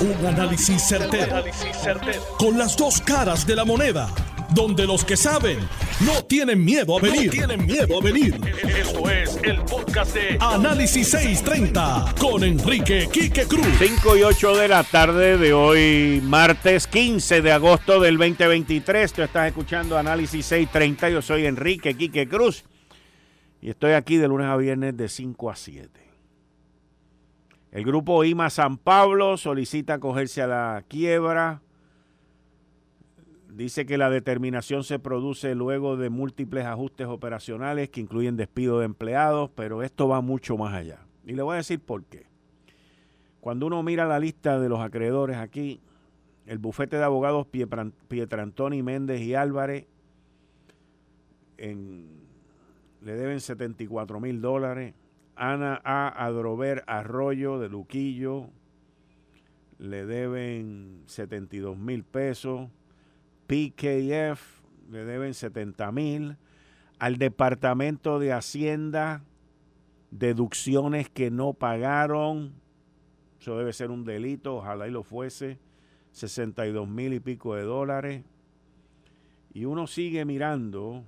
Un análisis certero, con las dos caras de la moneda, donde los que saben no tienen miedo a venir. Esto es el podcast de Análisis 630 con Enrique Kike Cruz. 5 y 8 de la tarde de hoy, martes 15 de agosto del 2023. Tú estás escuchando Análisis 630. Yo soy Enrique Kike Cruz y estoy aquí de lunes a viernes de 5 a 7. El grupo IMA San Pablo solicita acogerse a la quiebra. Dice que la determinación se produce luego de múltiples ajustes operacionales que incluyen despido de empleados, pero esto va mucho más allá. Y le voy a decir por qué. Cuando uno mira la lista de los acreedores aquí, el bufete de abogados Pietrantoni, Méndez y Álvarez le deben $74,000. Ana A. Adrover Arroyo de Luquillo le deben $72,000. PKF le deben $70,000. Al Departamento de Hacienda, deducciones que no pagaron. Eso debe ser un delito, ojalá y lo fuese. $62,000 y pico. Y uno sigue mirando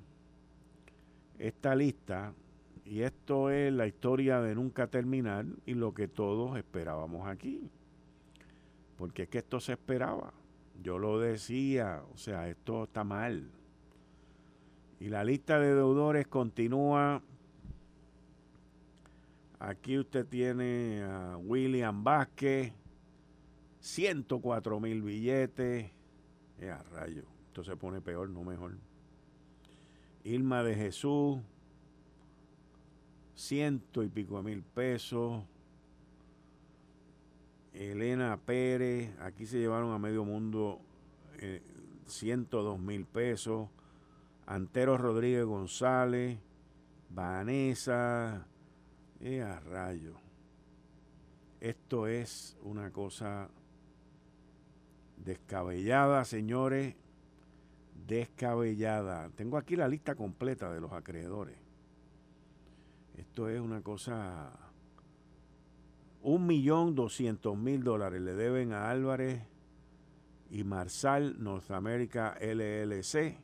esta lista. Y esto es la historia de nunca terminar y lo que todos esperábamos aquí. Porque es que esto se esperaba. Yo lo decía, o sea, esto está mal. Y la lista de deudores continúa. Aquí usted tiene a William Vázquez, $104,000. ¡A rayo! Esto se pone peor, no mejor. Irma de Jesús, $100,000 y pico. Elena Pérez, aquí se llevaron a medio mundo $102,000. Antero Rodríguez González, Vanessa, a rayo. Esto es una cosa descabellada, señores, descabellada. Tengo aquí la lista completa de los acreedores. Esto es una cosa. $1,200,000 le deben a Álvarez y Marsal, Norteamérica LLC.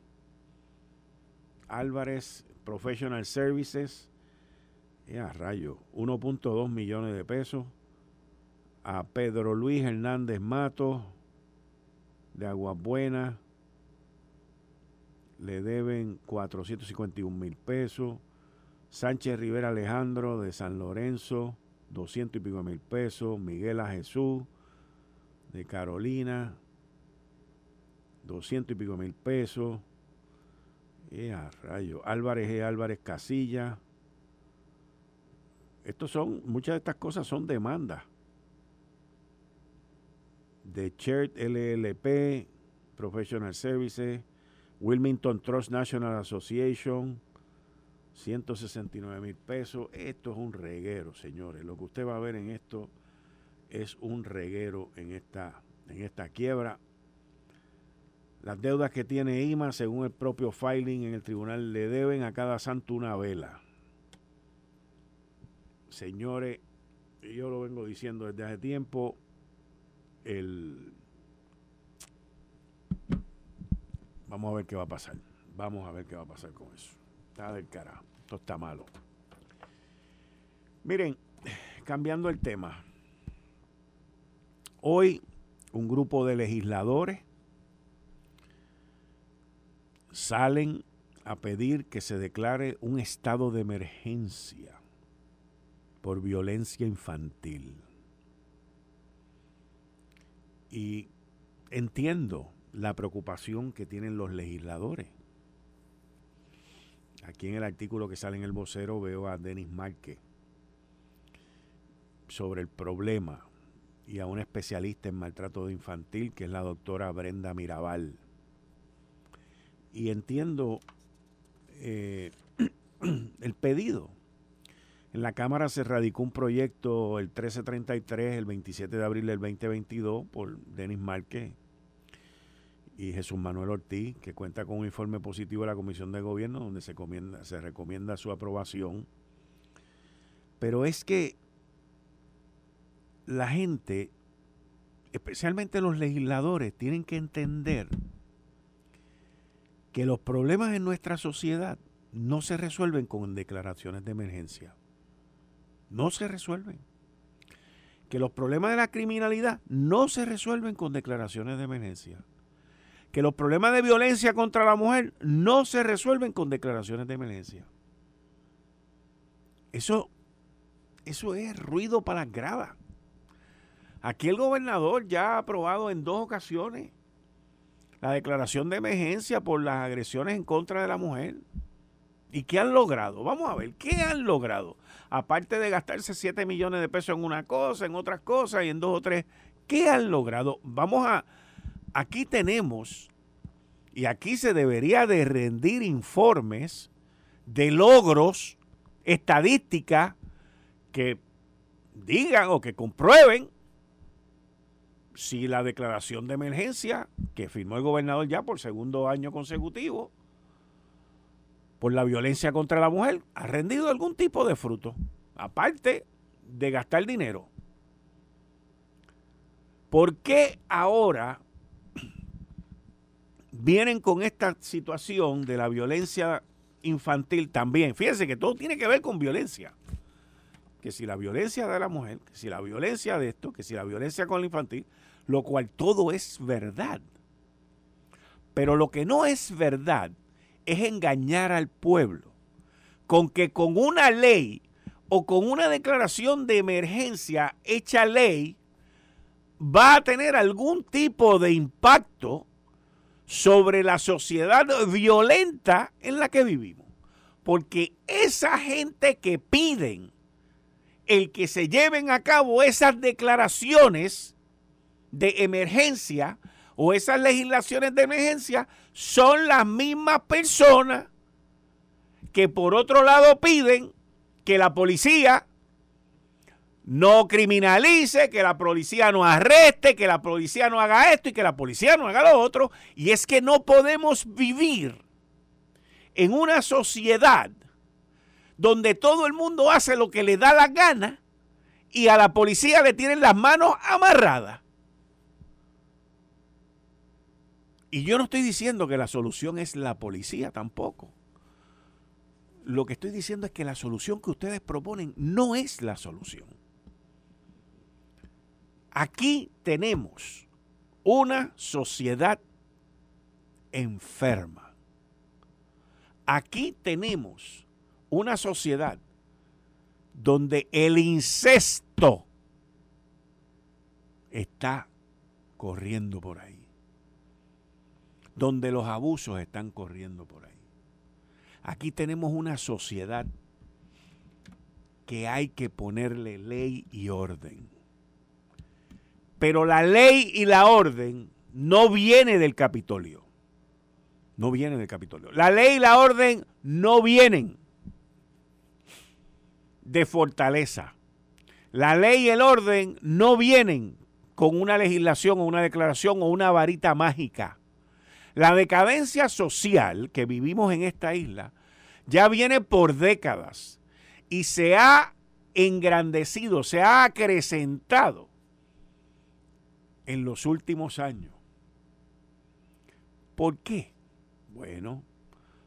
Álvarez Professional Services, a rayo, $1.2 millones. A Pedro Luis Hernández Matos, de Aguabuena, le deben $451,000. Sánchez Rivera Alejandro de San Lorenzo, $200,000 y pico. Miguel A. Jesús de Carolina, $200,000 y pico. ¡A rayo! Álvarez E. Álvarez Casilla. Estos son, muchas de estas cosas son demandas. De Chert LLP, Professional Services, Wilmington Trust National Association, $169,000. Esto es un reguero, señores. Lo que usted va a ver en esto es un reguero en esta quiebra. Las deudas que tiene IMA, según el propio filing en el tribunal, le deben a cada santo una vela. Señores, yo lo vengo diciendo desde hace tiempo, vamos a ver qué va a pasar. Vamos a ver qué va a pasar con eso. Está del carajo. Esto está malo. Miren, cambiando el tema. Hoy, un grupo de legisladores salen a pedir que se declare un estado de emergencia por violencia infantil. Y entiendo la preocupación que tienen los legisladores. Aquí en el artículo que sale en El Vocero veo a Denis Marque sobre el problema y a una especialista en maltrato infantil que es la doctora Brenda Mirabal. Y entiendo el pedido. En la Cámara se radicó un proyecto, el 1333, el 27 de abril del 2022, por Denis Marque y Jesús Manuel Ortiz, que cuenta con un informe positivo de la Comisión de Gobierno, donde se recomienda su aprobación. Pero es que la gente especialmente los legisladores, tienen que entender que los problemas en nuestra sociedad no se resuelven con declaraciones de emergencia. No se resuelven. Que los problemas de la criminalidad no se resuelven con declaraciones de emergencia. Que los problemas de violencia contra la mujer no se resuelven con declaraciones de emergencia. Eso es ruido para las gradas. Aquí el gobernador ya ha aprobado en 2 ocasiones la declaración de emergencia por las agresiones en contra de la mujer. ¿Y qué han logrado? Vamos a ver, ¿qué han logrado? Aparte de gastarse 7 millones de pesos en una cosa, en otras cosas y en 2 o 3, ¿qué han logrado? Aquí tenemos, y aquí se debería de rendir informes de logros, estadísticas que digan o que comprueben si la declaración de emergencia que firmó el gobernador ya por 2º año consecutivo por la violencia contra la mujer ha rendido algún tipo de fruto, aparte de gastar dinero. ¿Por qué ahora vienen con esta situación de la violencia infantil también? Fíjense que todo tiene que ver con violencia. Que si la violencia de la mujer, que si la violencia de esto, que si la violencia con la infantil, lo cual todo es verdad. Pero lo que no es verdad es engañar al pueblo con que con una ley o con una declaración de emergencia hecha ley va a tener algún tipo de impacto sobre la sociedad violenta en la que vivimos. Porque esa gente que piden el que se lleven a cabo esas declaraciones de emergencia o esas legislaciones de emergencia son las mismas personas que por otro lado piden que la policía no criminalice, que la policía no arreste, que la policía no haga esto y que la policía no haga lo otro. Y es que no podemos vivir en una sociedad donde todo el mundo hace lo que le da la gana y a la policía le tienen las manos amarradas. Y yo no estoy diciendo que la solución es la policía tampoco. Lo que estoy diciendo es que la solución que ustedes proponen no es la solución. Aquí tenemos una sociedad enferma. Aquí tenemos una sociedad donde el incesto está corriendo por ahí. Donde los abusos están corriendo por ahí. Aquí tenemos una sociedad que hay que ponerle ley y orden. Pero la ley y la orden no viene del Capitolio. No viene del Capitolio. La ley y la orden no vienen de Fortaleza. La ley y el orden no vienen con una legislación o una declaración o una varita mágica. La decadencia social que vivimos en esta isla ya viene por décadas y se ha engrandecido, se ha acrecentado en los últimos años. ¿Por qué? Bueno,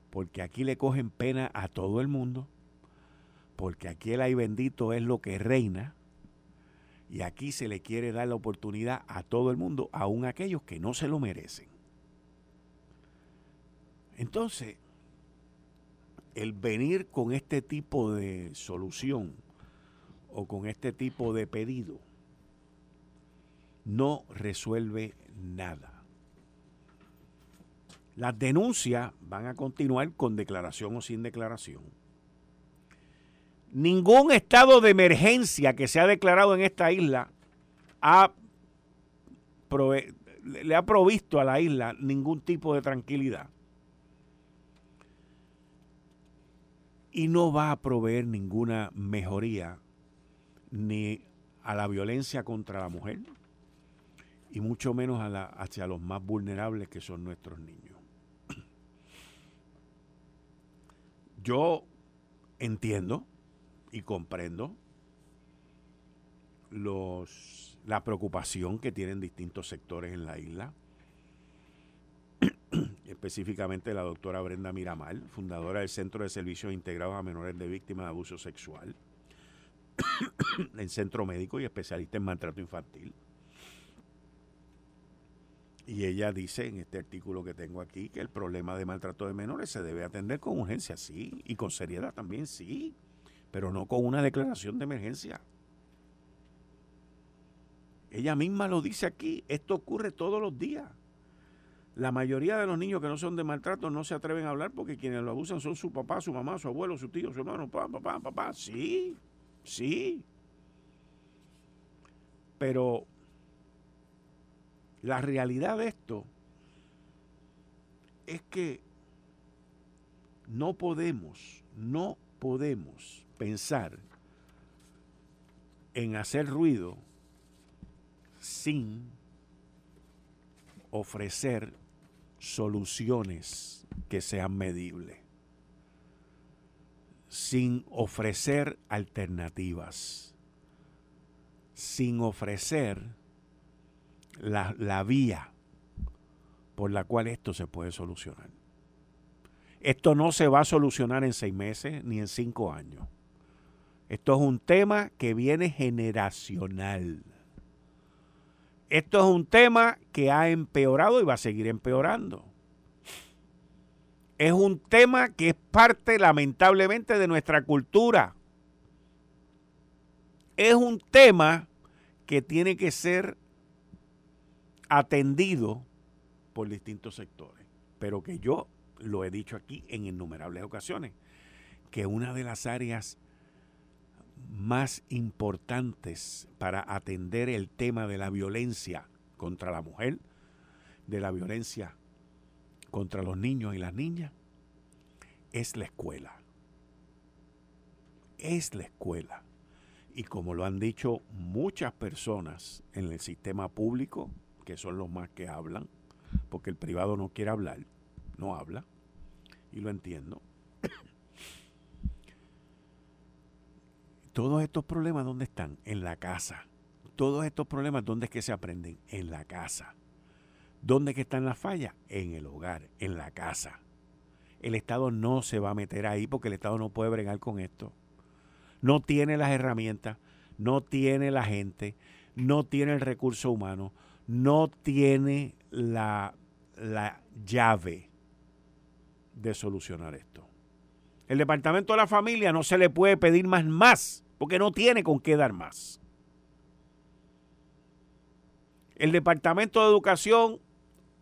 porque aquí le cogen pena a todo el mundo, porque aquí el ay bendito es lo que reina, y aquí se le quiere dar la oportunidad a todo el mundo, aun a aquellos que no se lo merecen. Entonces, el venir con este tipo de solución o con este tipo de pedido no resuelve nada. Las denuncias van a continuar con declaración o sin declaración. Ningún estado de emergencia que se ha declarado en esta isla le ha provisto a la isla ningún tipo de tranquilidad. Y no va a proveer ninguna mejoría ni a la violencia contra la mujer, y mucho menos hacia los más vulnerables que son nuestros niños. Yo entiendo y comprendo la preocupación que tienen distintos sectores en la isla, específicamente la doctora Brenda Mirabal, fundadora del Centro de Servicios Integrados a Menores de Víctimas de Abuso Sexual, el Centro Médico y especialista en maltrato infantil. Y ella dice en este artículo que tengo aquí que el problema de maltrato de menores se debe atender con urgencia, sí, y con seriedad también, sí, pero no con una declaración de emergencia. Ella misma lo dice aquí, esto ocurre todos los días. La mayoría de los niños que no son de maltrato no se atreven a hablar porque quienes lo abusan son su papá, su mamá, su abuelo, su tío, su hermano, papá, sí, sí. Pero la realidad de esto es que no podemos pensar en hacer ruido sin ofrecer soluciones que sean medibles, sin ofrecer alternativas, sin ofrecer la vía por la cual esto se puede solucionar. Esto no se va a solucionar en 6 meses ni en 5 años. Esto es un tema que viene generacional. Esto es un tema que ha empeorado y va a seguir empeorando. Es un tema que es parte, lamentablemente, de nuestra cultura. Es un tema que tiene que ser atendido por distintos sectores, pero que yo lo he dicho aquí en innumerables ocasiones, que una de las áreas más importantes para atender el tema de la violencia contra la mujer, de la violencia contra los niños y las niñas, es la escuela. Es la escuela. Y como lo han dicho muchas personas en el sistema público, que son los más que hablan, porque el privado no quiere hablar, no habla, y lo entiendo. Todos estos problemas, ¿dónde están? En la casa. Todos estos problemas, ¿dónde es que se aprenden? En la casa. ¿Dónde es que están las fallas? En el hogar, en la casa. El Estado no se va a meter ahí porque el Estado no puede bregar con esto. No tiene las herramientas, no tiene la gente, no tiene el recurso humano, no tiene la llave de solucionar esto. El Departamento de la Familia no se le puede pedir más, porque no tiene con qué dar más. El Departamento de Educación,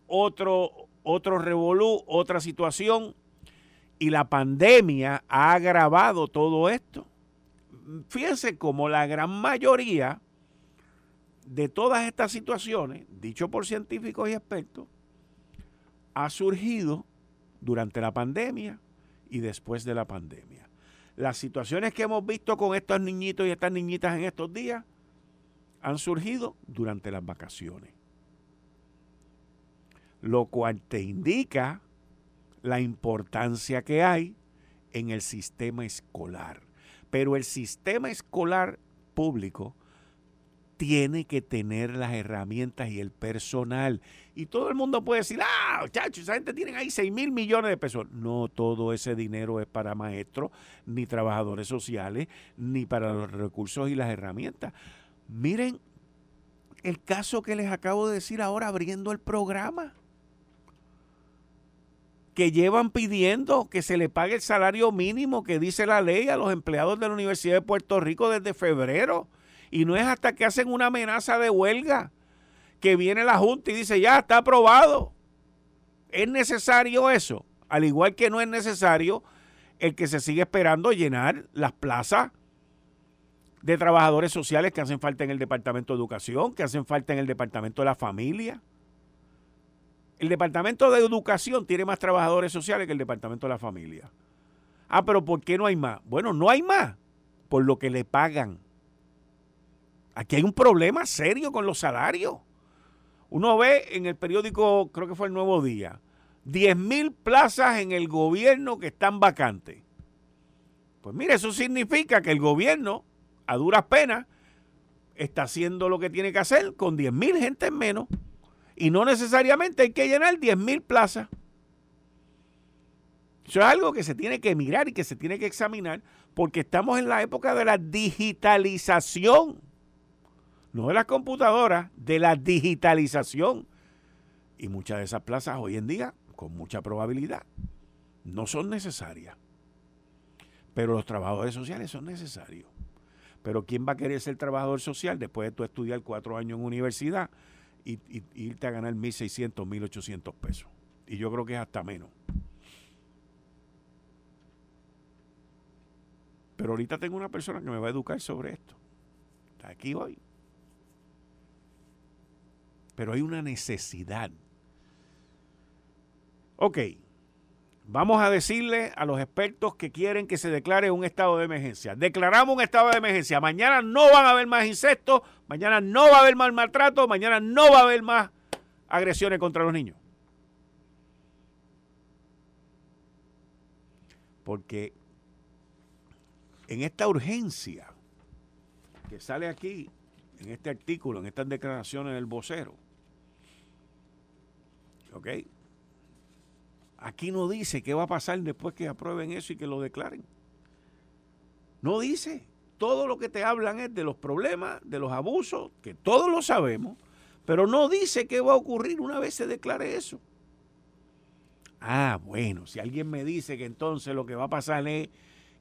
otro revolú, otra situación, y la pandemia ha agravado todo esto. Fíjense cómo la gran mayoría de todas estas situaciones, dicho por científicos y expertos, ha surgido durante la pandemia y después de la pandemia. Las situaciones que hemos visto con estos niñitos y estas niñitas en estos días han surgido durante las vacaciones, lo cual te indica la importancia que hay en el sistema escolar. Pero el sistema escolar público tiene que tener las herramientas y el personal. Y todo el mundo puede decir, muchachos, esa gente tiene ahí 6,000 millones de pesos. No todo ese dinero es para maestros, ni trabajadores sociales, ni para los recursos y las herramientas. Miren el caso que les acabo de decir ahora abriendo el programa, que llevan pidiendo que se le pague el salario mínimo que dice la ley a los empleados de la Universidad de Puerto Rico desde febrero. Y no es hasta que hacen una amenaza de huelga que viene la Junta y dice, ya, está aprobado. ¿Es necesario eso? Al igual que no es necesario el que se sigue esperando llenar las plazas de trabajadores sociales que hacen falta en el Departamento de Educación, que hacen falta en el Departamento de la Familia. El Departamento de Educación tiene más trabajadores sociales que el Departamento de la Familia. Pero ¿por qué no hay más? Bueno, no hay más por lo que le pagan. Aquí hay un problema serio con los salarios. Uno ve en el periódico, creo que fue el Nuevo Día, 10,000 plazas en el gobierno que están vacantes. Pues mire, eso significa que el gobierno, a duras penas, está haciendo lo que tiene que hacer con 10,000 gentes menos, y no necesariamente hay que llenar 10,000 plazas. Eso es algo que se tiene que mirar y que se tiene que examinar, porque estamos en la época de la digitalización, no de las computadoras, de la digitalización. Y muchas de esas plazas hoy en día, con mucha probabilidad, no son necesarias. Pero los trabajadores sociales son necesarios. Pero ¿quién va a querer ser trabajador social después de tú estudiar 4 años en universidad y irte a ganar 1,600, 1,800 pesos? Y yo creo que es hasta menos. Pero ahorita tengo una persona que me va a educar sobre esto. Está aquí hoy. Pero hay una necesidad. Ok. Vamos a decirle a los expertos que quieren que se declare un estado de emergencia. Declaramos un estado de emergencia. Mañana no van a haber más incestos, mañana no va a haber más maltrato, mañana no va a haber más agresiones contra los niños. Porque en esta urgencia que sale aquí, en este artículo, en estas declaraciones del vocero, ¿ok? Aquí no dice qué va a pasar después que aprueben eso y que lo declaren. No dice. Todo lo que te hablan es de los problemas, de los abusos, que todos lo sabemos, pero no dice qué va a ocurrir una vez se declare eso. Ah, bueno, si alguien me dice que entonces lo que va a pasar es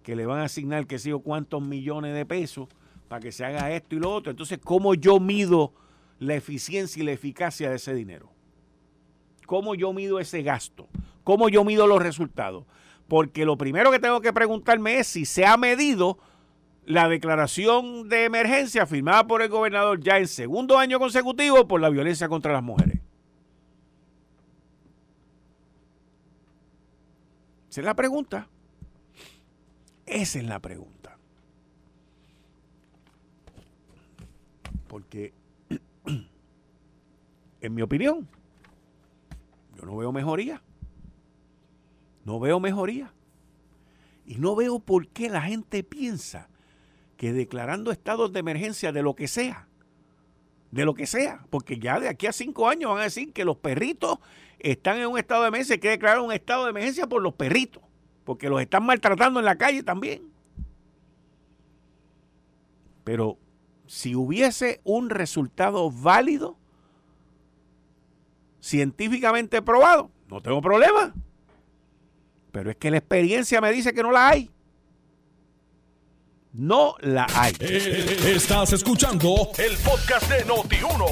que le van a asignar qué sé yo cuántos millones de pesos para que se haga esto y lo otro, entonces, ¿cómo yo mido la eficiencia y la eficacia de ese dinero? ¿Cómo yo mido ese gasto? ¿Cómo yo mido los resultados? Porque lo primero que tengo que preguntarme es si se ha medido la declaración de emergencia firmada por el gobernador ya en segundo año consecutivo por la violencia contra las mujeres. Esa es la pregunta. Esa es la pregunta. Porque, en mi opinión, yo no veo mejoría. No veo mejoría. Y no veo por qué la gente piensa que declarando estados de emergencia de lo que sea, porque ya de aquí a 5 años van a decir que los perritos están en un estado de emergencia, hay que declarar un estado de emergencia por los perritos, porque los están maltratando en la calle también. Pero si hubiese un resultado válido, científicamente probado, no tengo problema. Pero es que la experiencia me dice que no la hay. No la hay. Estás escuchando el podcast de Notiuno.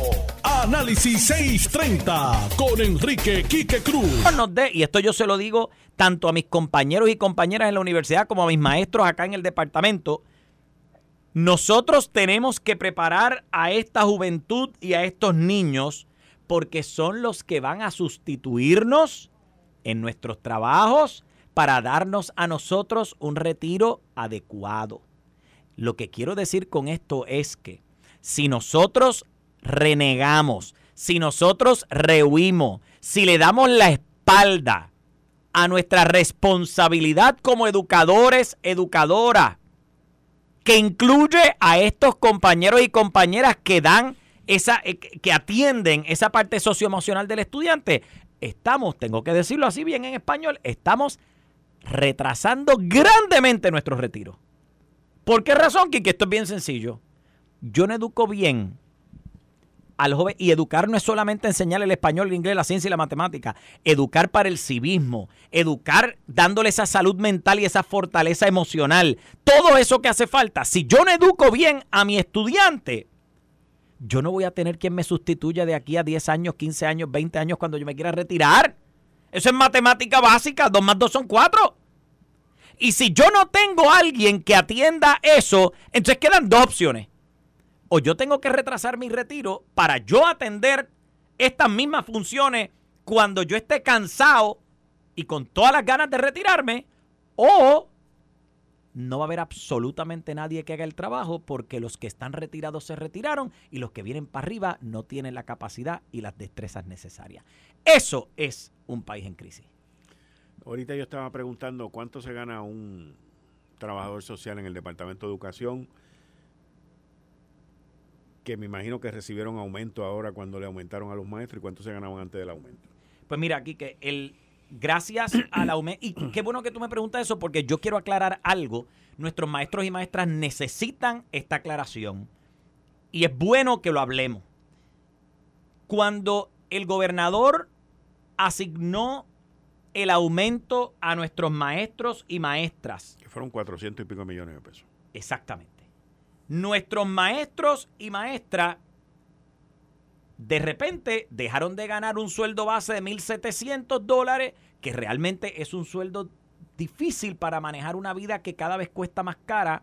Análisis 630 con Enrique Kike Cruz. Y esto yo se lo digo tanto a mis compañeros y compañeras en la universidad como a mis maestros acá en el departamento. Nosotros tenemos que preparar a esta juventud y a estos niños porque son los que van a sustituirnos en nuestros trabajos para darnos a nosotros un retiro adecuado. Lo que quiero decir con esto es que si nosotros renegamos, si nosotros rehuimos, si le damos la espalda a nuestra responsabilidad como educadores, educadoras, que incluye a estos compañeros y compañeras que dan esa, que atienden esa parte socioemocional del estudiante, estamos, tengo que decirlo así bien en español, estamos retrasando grandemente nuestro retiro. ¿Por qué razón, Kike? Esto es bien sencillo. Yo no educo bien al joven, y educar no es solamente enseñarle el español, el inglés, la ciencia y la matemática. Educar para el civismo, educar dándole esa salud mental y esa fortaleza emocional. Todo eso que hace falta. Si yo no educo bien a mi estudiante, yo no voy a tener quien me sustituya de aquí a 10 años, 15 años, 20 años cuando yo me quiera retirar. Eso es matemática básica, 2 más 2 son 4. Y si yo no tengo alguien que atienda eso, entonces quedan 2 opciones. O yo tengo que retrasar mi retiro para yo atender estas mismas funciones cuando yo esté cansado y con todas las ganas de retirarme, o no va a haber absolutamente nadie que haga el trabajo porque los que están retirados se retiraron y los que vienen para arriba no tienen la capacidad y las destrezas necesarias. Eso es un país en crisis. Ahorita yo estaba preguntando cuánto se gana un trabajador social en el Departamento de Educación que me imagino que recibieron aumento ahora cuando le aumentaron a los maestros, y cuánto se ganaban antes del aumento. Pues mira, Kike, gracias al aumento, y qué bueno que tú me preguntas eso, porque yo quiero aclarar algo. Nuestros maestros y maestras necesitan esta aclaración, y es bueno que lo hablemos. Cuando el gobernador asignó el aumento a nuestros maestros y maestras, que fueron 400 y pico millones de pesos. Exactamente. Nuestros maestros y maestras de repente dejaron de ganar un sueldo base de $1,700, que realmente es un sueldo difícil para manejar una vida que cada vez cuesta más cara,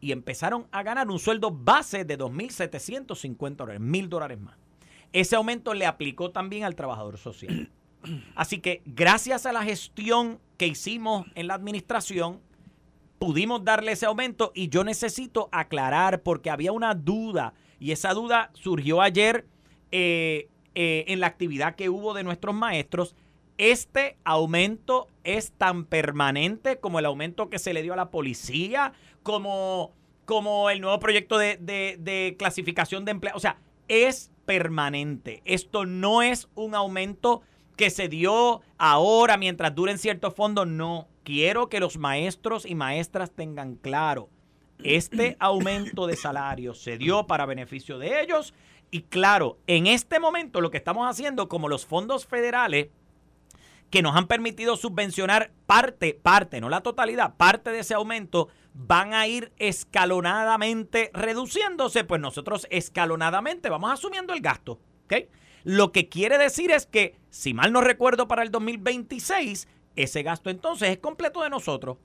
y empezaron a ganar un sueldo base de $2,750, $1,000 más. Ese aumento le aplicó también al trabajador social. Así que gracias a la gestión que hicimos en la administración, pudimos darle ese aumento, y yo necesito aclarar porque había una duda, y esa duda surgió ayer en la actividad que hubo de nuestros maestros. Este aumento es tan permanente como el aumento que se le dio a la policía, como el nuevo proyecto de clasificación de empleo. O sea, es permanente. Esto no es un aumento que se dio ahora mientras duren ciertos fondos. No, quiero que los maestros y maestras tengan claro, este aumento de salario se dio para beneficio de ellos, y claro, en este momento lo que estamos haciendo, como los fondos federales que nos han permitido subvencionar parte, no la totalidad, parte de ese aumento, van a ir escalonadamente reduciéndose, pues nosotros escalonadamente vamos asumiendo el gasto, ¿ok? Lo que quiere decir es que, si mal no recuerdo, para el 2026, ese gasto entonces es completo de nosotros.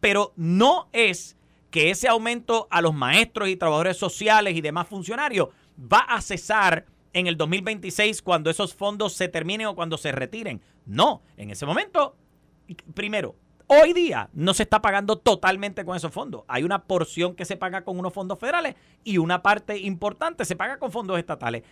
Pero no es que ese aumento a los maestros y trabajadores sociales y demás funcionarios va a cesar en el 2026 cuando esos fondos se terminen o cuando se retiren. No, en ese momento, primero, hoy día no se está pagando totalmente con esos fondos. Hay una porción que se paga con unos fondos federales y una parte importante se paga con fondos estatales.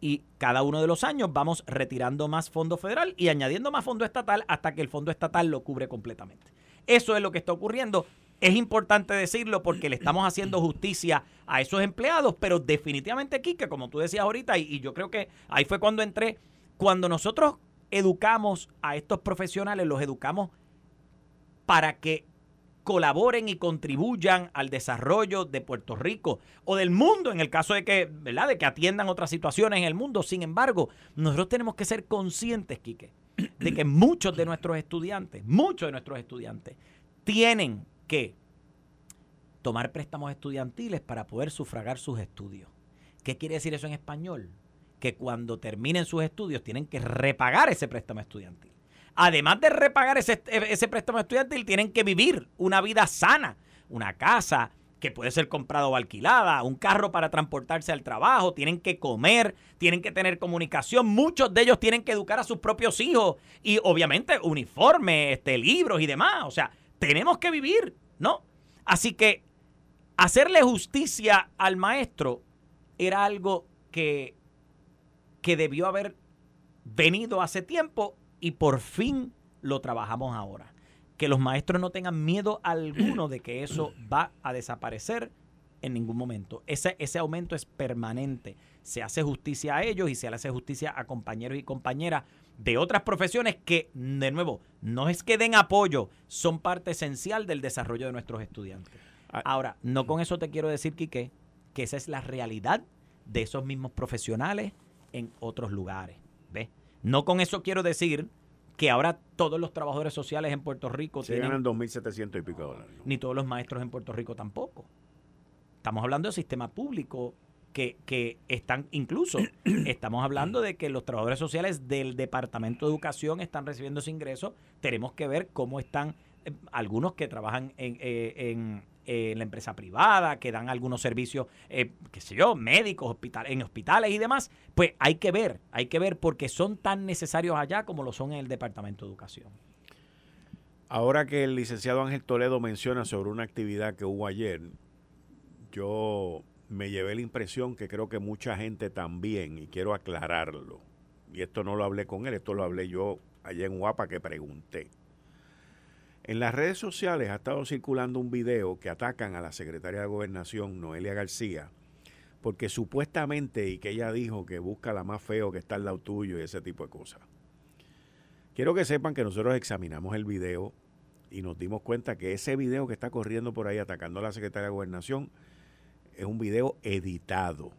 Y cada uno de los años vamos retirando más fondo federal y añadiendo más fondo estatal hasta que el fondo estatal lo cubre completamente. Eso es lo que está ocurriendo. Es importante decirlo porque le estamos haciendo justicia a esos empleados, pero definitivamente, Kike, como tú decías ahorita, y yo creo que ahí fue cuando entré, cuando nosotros educamos a estos profesionales, los educamos para que colaboren y contribuyan al desarrollo de Puerto Rico o del mundo, en el caso de que, ¿verdad?, de que atiendan otras situaciones en el mundo. Sin embargo, nosotros tenemos que ser conscientes, Kike, de que muchos de nuestros estudiantes tienen que tomar préstamos estudiantiles para poder sufragar sus estudios. ¿Qué quiere decir eso en español? Que cuando terminen sus estudios tienen que repagar ese préstamo estudiantil. Además de repagar ese préstamo estudiantil, tienen que vivir una vida sana, una casa que puede ser comprada o alquilada, un carro para transportarse al trabajo, tienen que comer, tienen que tener comunicación, muchos de ellos tienen que educar a sus propios hijos y obviamente uniformes, libros y demás. O sea, tenemos que vivir, ¿no? Así que hacerle justicia al maestro era algo que debió haber venido hace tiempo. Y por fin lo trabajamos ahora. Que los maestros no tengan miedo alguno de que eso va a desaparecer en ningún momento. Ese aumento es permanente. Se hace justicia a ellos y se le hace justicia a compañeros y compañeras de otras profesiones que, de nuevo, no es que den apoyo, son parte esencial del desarrollo de nuestros estudiantes. Ahora, no con eso te quiero decir, Kike, que esa es la realidad de esos mismos profesionales en otros lugares. ¿Ves? No con eso quiero decir que ahora todos los trabajadores sociales en Puerto Rico ganan $2,700 y pico dólares. ¿No? Ni todos los maestros en Puerto Rico tampoco. Estamos hablando de sistema público que están, incluso estamos hablando de que los trabajadores sociales del Departamento de Educación están recibiendo ese ingreso. Tenemos que ver cómo están algunos que trabajan en la empresa privada, que dan algunos servicios, médicos, en hospitales y demás. Pues hay que ver porque son tan necesarios allá como lo son en el Departamento de Educación. Ahora que el licenciado Ángel Toledo menciona sobre una actividad que hubo ayer, yo me llevé la impresión que creo que mucha gente también, y quiero aclararlo, y esto no lo hablé con él, esto lo hablé yo allá en Guapa, que pregunté. En las redes sociales ha estado circulando un video que atacan a la secretaria de Gobernación, Noelia García, porque supuestamente, y que ella dijo que busca la más feo que está al lado tuyo y ese tipo de cosas. Quiero que sepan que nosotros examinamos el video y nos dimos cuenta que ese video que está corriendo por ahí atacando a la secretaria de Gobernación es un video editado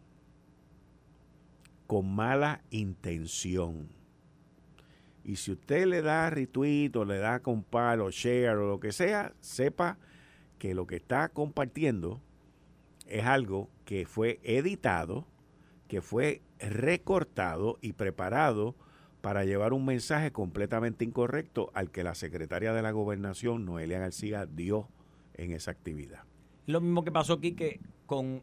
con mala intención. Y si usted le da retweet o le da compar o share o lo que sea, sepa que lo que está compartiendo es algo que fue editado, que fue recortado y preparado para llevar un mensaje completamente incorrecto al que la secretaria de la Gobernación, Noelia García, dio en esa actividad. Lo mismo que pasó, Kike, con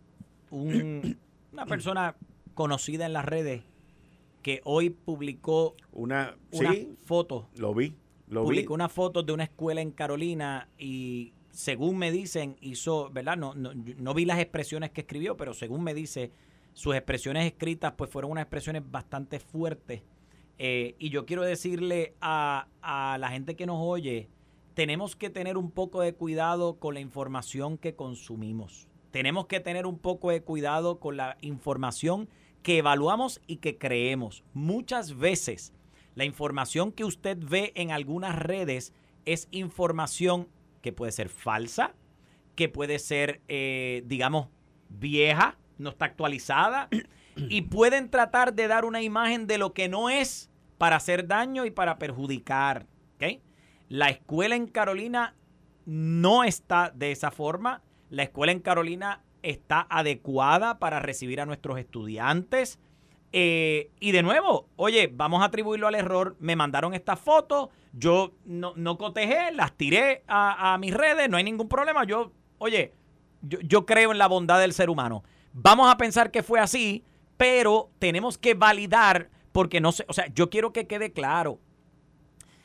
una persona conocida en las redes que hoy publicó una foto. Publicó una foto de una escuela en Carolina y, según me dicen, hizo, ¿verdad? No vi las expresiones que escribió, pero según me dice, sus expresiones escritas pues fueron unas expresiones bastante fuertes. Y yo quiero decirle a la gente que nos oye, tenemos que tener un poco de cuidado con la información que consumimos. Tenemos que tener un poco de cuidado con la información que evaluamos y que creemos. Muchas veces la información que usted ve en algunas redes es información que puede ser falsa, que puede ser, digamos, vieja, no está actualizada, y pueden tratar de dar una imagen de lo que no es para hacer daño y para perjudicar, ¿okay? La escuela en Carolina no está de esa forma. La escuela en Carolina está adecuada para recibir a nuestros estudiantes. Y de nuevo, oye, vamos a atribuirlo al error. Me mandaron estas fotos, yo no cotejé, las tiré a mis redes, no hay ningún problema. Yo creo en la bondad del ser humano. Vamos a pensar que fue así, pero tenemos que validar, porque no sé, o sea, yo quiero que quede claro.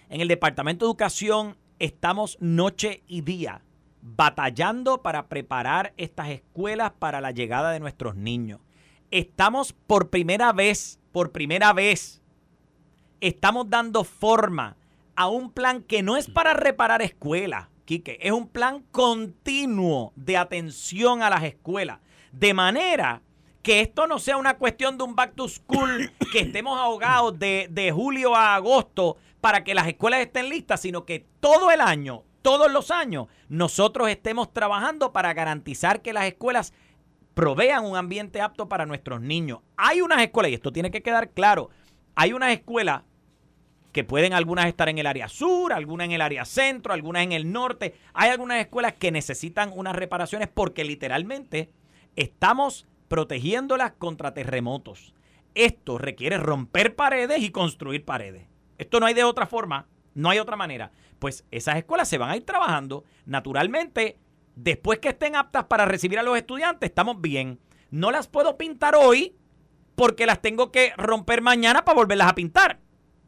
En el Departamento de Educación estamos noche y día batallando para preparar estas escuelas para la llegada de nuestros niños. Estamos por primera vez, estamos dando forma a un plan que no es para reparar escuelas, Kike, es un plan continuo de atención a las escuelas, de manera que esto no sea una cuestión de un back to school, que estemos ahogados de julio a agosto para que las escuelas estén listas, sino que todo el año, todos los años, nosotros estemos trabajando para garantizar que las escuelas provean un ambiente apto para nuestros niños. Hay unas escuelas, y esto tiene que quedar claro, hay unas escuelas que pueden algunas estar en el área sur, algunas en el área centro, algunas en el norte. Hay algunas escuelas que necesitan unas reparaciones porque literalmente estamos protegiéndolas contra terremotos. Esto requiere romper paredes y construir paredes. Esto no hay de otra forma, no hay otra manera. Pues esas escuelas se van a ir trabajando. Naturalmente, después que estén aptas para recibir a los estudiantes, estamos bien. No las puedo pintar hoy porque las tengo que romper mañana para volverlas a pintar.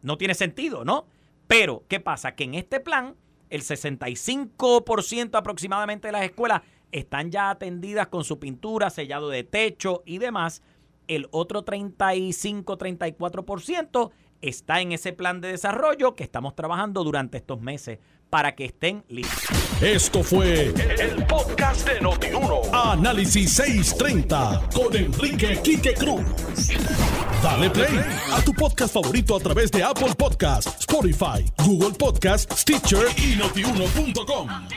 No tiene sentido, ¿no? Pero, ¿qué pasa? Que en este plan, el 65% aproximadamente de las escuelas están ya atendidas con su pintura, sellado de techo y demás. El otro 35-34% está en ese plan de desarrollo que estamos trabajando durante estos meses para que estén listos. Esto fue el podcast de Notiuno. Análisis 630 con Enrique Kike Cruz. Dale play a tu podcast favorito a través de Apple Podcasts, Spotify, Google Podcasts, Stitcher y Notiuno.com.